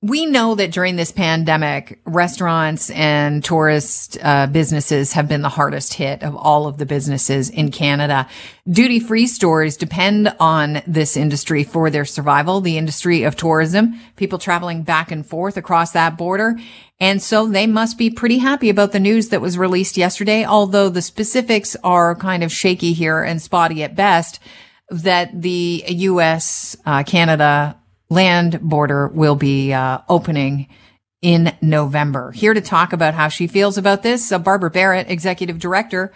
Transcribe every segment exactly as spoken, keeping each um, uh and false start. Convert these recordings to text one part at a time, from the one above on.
we know that during this pandemic, restaurants and tourist uh, businesses have been the hardest hit of all of the businesses in Canada. Duty-free stores depend on this industry for their survival, the industry of tourism, people traveling back and forth across that border. And so they must be pretty happy about the news that was released yesterday, although the specifics are kind of shaky here and spotty at best, that the U S, uh, Canada, land border will be uh, opening in November. Here to talk about how she feels about this, uh, Barbara Barrett, Executive Director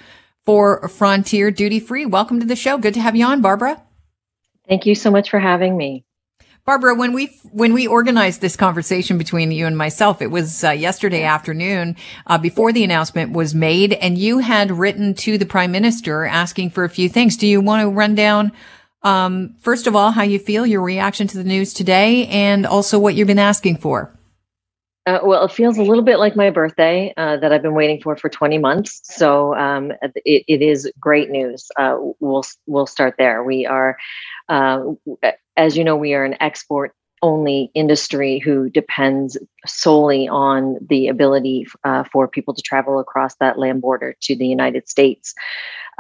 for Frontier Duty Free. Welcome to the show. Good to have you on, Barbara. Thank you so much for having me. Barbara, when we when we organized this conversation between you and myself, it was uh, yesterday afternoon uh, before the announcement was made, and you had written to the Prime Minister asking for a few things. Do you want to run down Um, first of all, how you feel, your reaction to the news today, and also what you've been asking for? Uh, well, it feels a little bit like my birthday uh, that I've been waiting for for twenty months. So um, it, it is great news. Uh, we'll we'll start there. We are, uh, as you know, we are an export only industry who depends solely on the ability uh, for people to travel across that land border to the United States.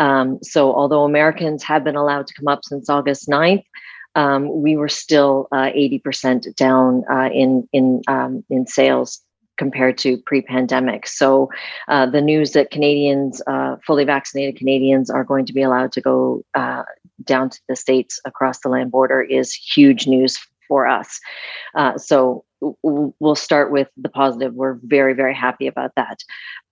Um, so although Americans have been allowed to come up since August ninth, um, we were still uh, eighty percent down uh, in in um, in sales compared to pre-pandemic. So uh, the news that Canadians, uh, fully vaccinated Canadians, are going to be allowed to go uh, down to the States across the land border is huge news for us. Uh, so we'll start with the positive. We're very, very happy about that.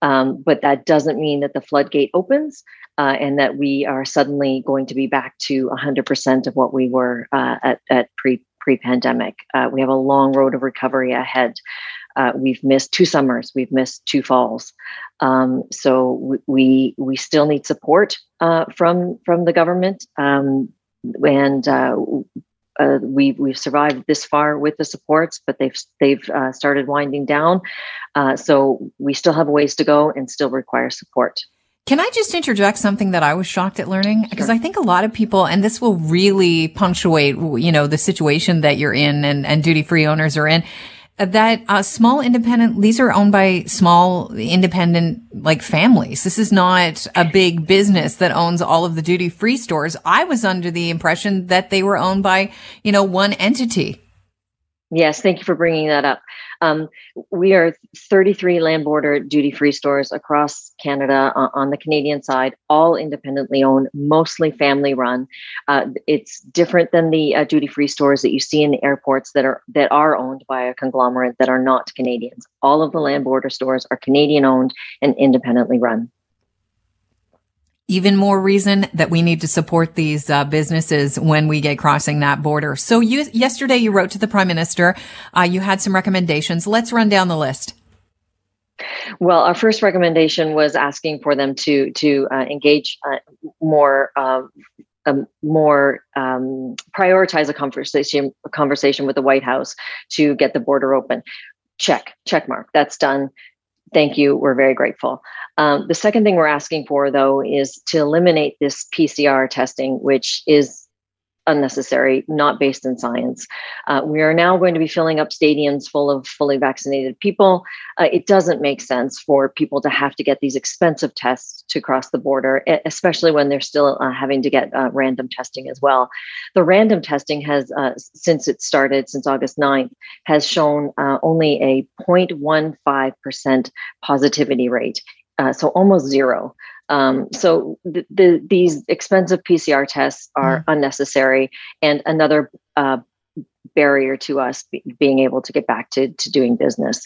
Um, but that doesn't mean that the floodgate opens uh, and that we are suddenly going to be back to one hundred percent of what we were uh, at, at pre, pre-pandemic. Uh, we have a long road of recovery ahead. Uh, we've missed two summers. We've missed two falls. Um, so we we still need support uh, from, from the government. Um, and uh Uh, we, we've survived this far with the supports, but they've they've uh, started winding down. Uh, so we still have a ways to go and still require support. Can I just interject something that I was shocked at learning? Because sure. I think a lot of people, and this will really punctuate, you know, the situation that you're in and, and duty-free owners are in, that uh, small independent, these are owned by small independent like families. This is not a big business that owns all of the duty free stores. I was under the impression that they were owned by, you know, one entity. Yes. Thank you for bringing that up. Um, we are thirty-three land border duty free stores across Canada uh, on the Canadian side, all independently owned, mostly family run. Uh, it's different than the uh, duty free stores that you see in the airports that are that are owned by a conglomerate that are not Canadians. All of the land border stores are Canadian owned and independently run. Even more reason that we need to support these uh, businesses when we get crossing that border. So you, yesterday you wrote to the Prime Minister. Uh, you had some recommendations. Let's run down the list. Well, our first recommendation was asking for them to to uh, engage uh, more uh, Um, more um, prioritize a conversation a conversation with the White House to get the border open. Check, check mark. That's done. Thank you. We're very grateful. Um, the second thing we're asking for, though, is to eliminate this P C R testing, which is unnecessary, not based in science. Uh, we are now going to be filling up stadiums full of fully vaccinated people. Uh, it doesn't make sense for people to have to get these expensive tests to cross the border, especially when they're still uh, having to get uh, random testing as well. The random testing has, uh, since it started, since August ninth, has shown uh, only a zero point one five percent positivity rate, uh, so almost zero. Um, so the, the, these expensive P C R tests are mm. unnecessary and another uh, barrier to us be, being able to get back to, to doing business.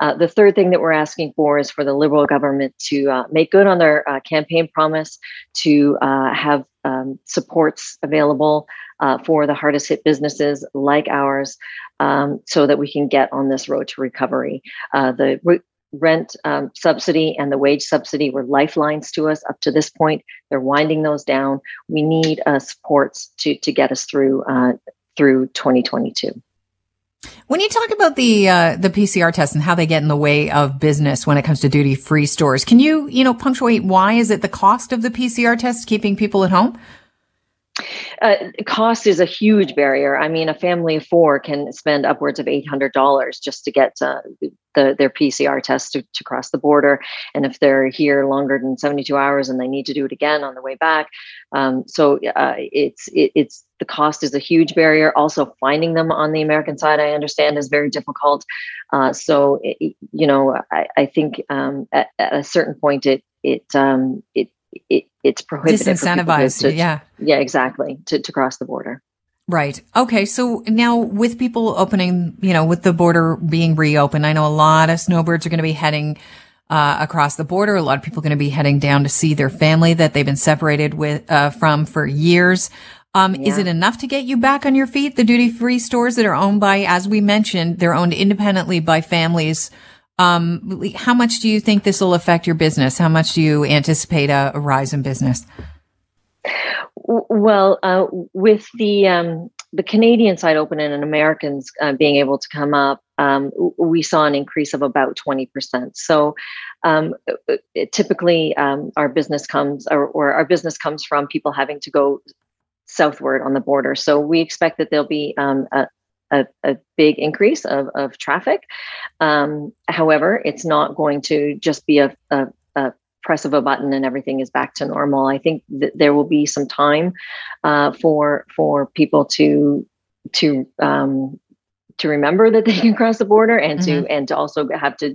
Uh, the third thing that we're asking for is for the Liberal government to uh, make good on their uh, campaign promise to uh, have um, supports available uh, for the hardest hit businesses like ours um, so that we can get on this road to recovery. Uh, the re- rent um, subsidy and the wage subsidy were lifelines to us up to this point. They're winding those down. We need uh, supports to to get us through uh, through twenty twenty-two. When you talk about the uh, the P C R tests and how they get in the way of business when it comes to duty free stores, can you you know punctuate why is it the cost of the P C R tests keeping people at home? Uh, cost is a huge barrier. I mean, a family of four can spend upwards of eight hundred dollars just to get uh, the, their P C R test to, to cross the border. And if they're here longer than seventy-two hours and they need to do it again on the way back. Um, so uh, it's it, it's the cost is a huge barrier. Also, finding them on the American side, I understand, is very difficult. Uh, so, it, you know, I, I think um, at, at a certain point, it it um, it It, it's prohibited. Disincentivized, to, yeah. Yeah, exactly, to, to cross the border. Right. Okay. So now with people opening, you know, with the border being reopened, I know a lot of snowbirds are going to be heading uh, across the border. A lot of people are going to be heading down to see their family that they've been separated with uh, from for years. Um, yeah. Is it enough to get you back on your feet? The duty-free stores that are owned by, as we mentioned, they're owned independently by families. Um, how much do you think this will affect your business? How much do you anticipate a, a rise in business? Well, uh, with the, um, the Canadian side open and Americans uh, being able to come up, um, we saw an increase of about twenty percent. So, um, typically, um, our business comes or, or our business comes from people having to go southward on the border. So we expect that there'll be, um, a, A, a big increase of, of traffic. Um, however, it's not going to just be a, a, a press of a button and everything is back to normal. I think th- there will be some time uh, for for people to to um, to remember that they can cross the border and mm-hmm. to and to also have to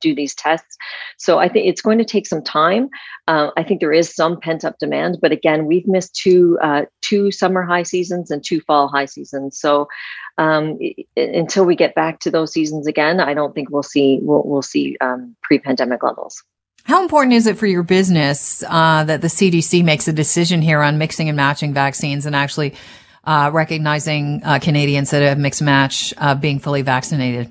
do these tests. So I think it's going to take some time. Uh, I think there is some pent up demand, but again, we've missed two uh, two summer high seasons and two fall high seasons. So. Um, until we get back to those seasons again, I don't think we'll see we'll, we'll see um, pre-pandemic levels. How important is it for your business uh, that the C D C makes a decision here on mixing and matching vaccines and actually uh, recognizing uh, Canadians that have mixed match uh, being fully vaccinated?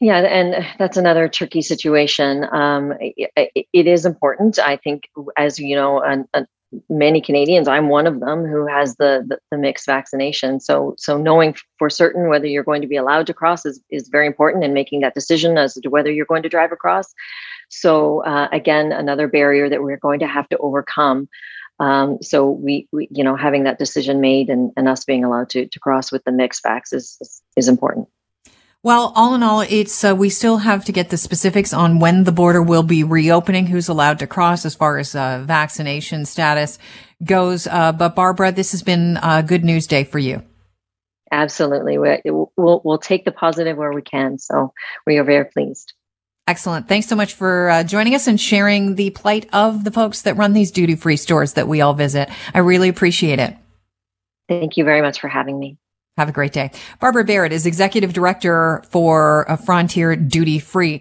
Yeah, and that's another tricky situation. Um, it, it is important, I think, as you know. An, an, Many Canadians, I'm one of them, who has the, the the mixed vaccination. So so knowing for certain whether you're going to be allowed to cross is, is very important in making that decision as to whether you're going to drive across. So uh, again, another barrier that we're going to have to overcome. Um, so we, we, you know, having that decision made and, and us being allowed to to cross with the mixed vax is is, is important. Well, all in all, it's uh, we still have to get the specifics on when the border will be reopening, who's allowed to cross as far as uh, vaccination status goes. Uh, but Barbara, this has been a good news day for you. Absolutely. We're, we'll, we'll take the positive where we can. So we are very pleased. Excellent. Thanks so much for uh, joining us and sharing the plight of the folks that run these duty-free stores that we all visit. I really appreciate it. Thank you very much for having me. Have a great day. Barbara Barrett is Executive Director for Frontier Duty Free.